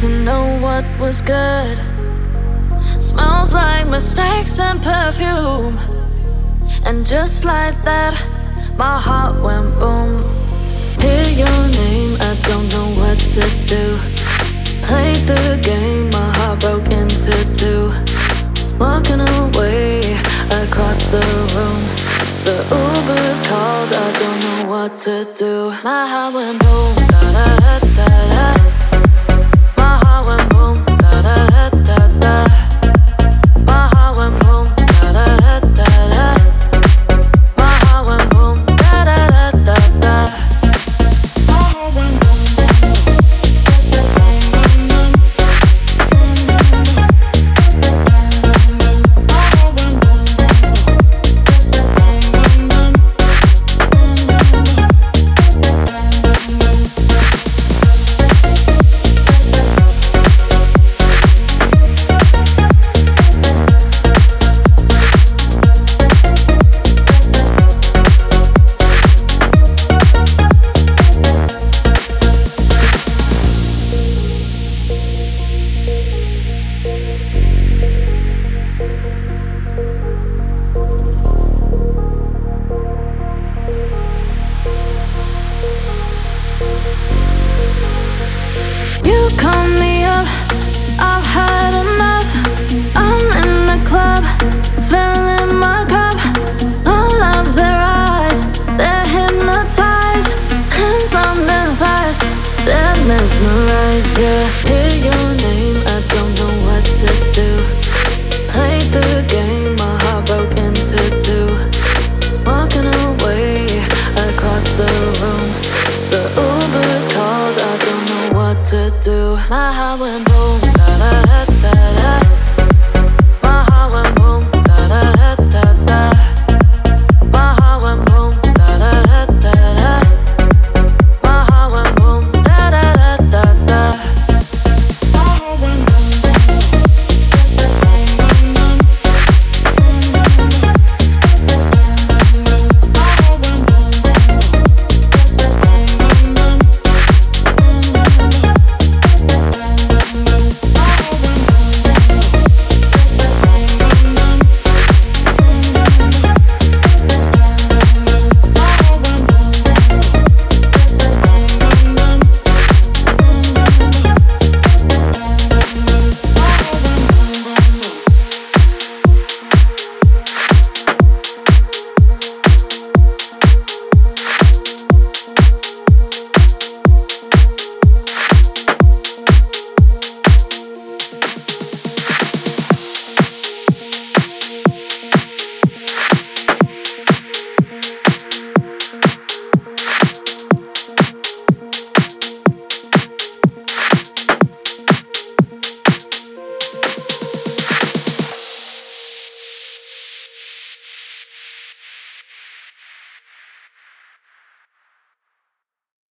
to know what was good. Smells like mistakes and perfume. And just like that, my heart went boom. Hear your name, I don't know what to do. Played the game, my heart broke into two. Walking away across the room. The Uber's called, I don't know what to do. My heart went boom, da-da-da-da-da. My heart went boom, da-da-da-da-da. My heart went boom, da-da-da-da-da. My heart went boom, da-da-da-da-da. My heart went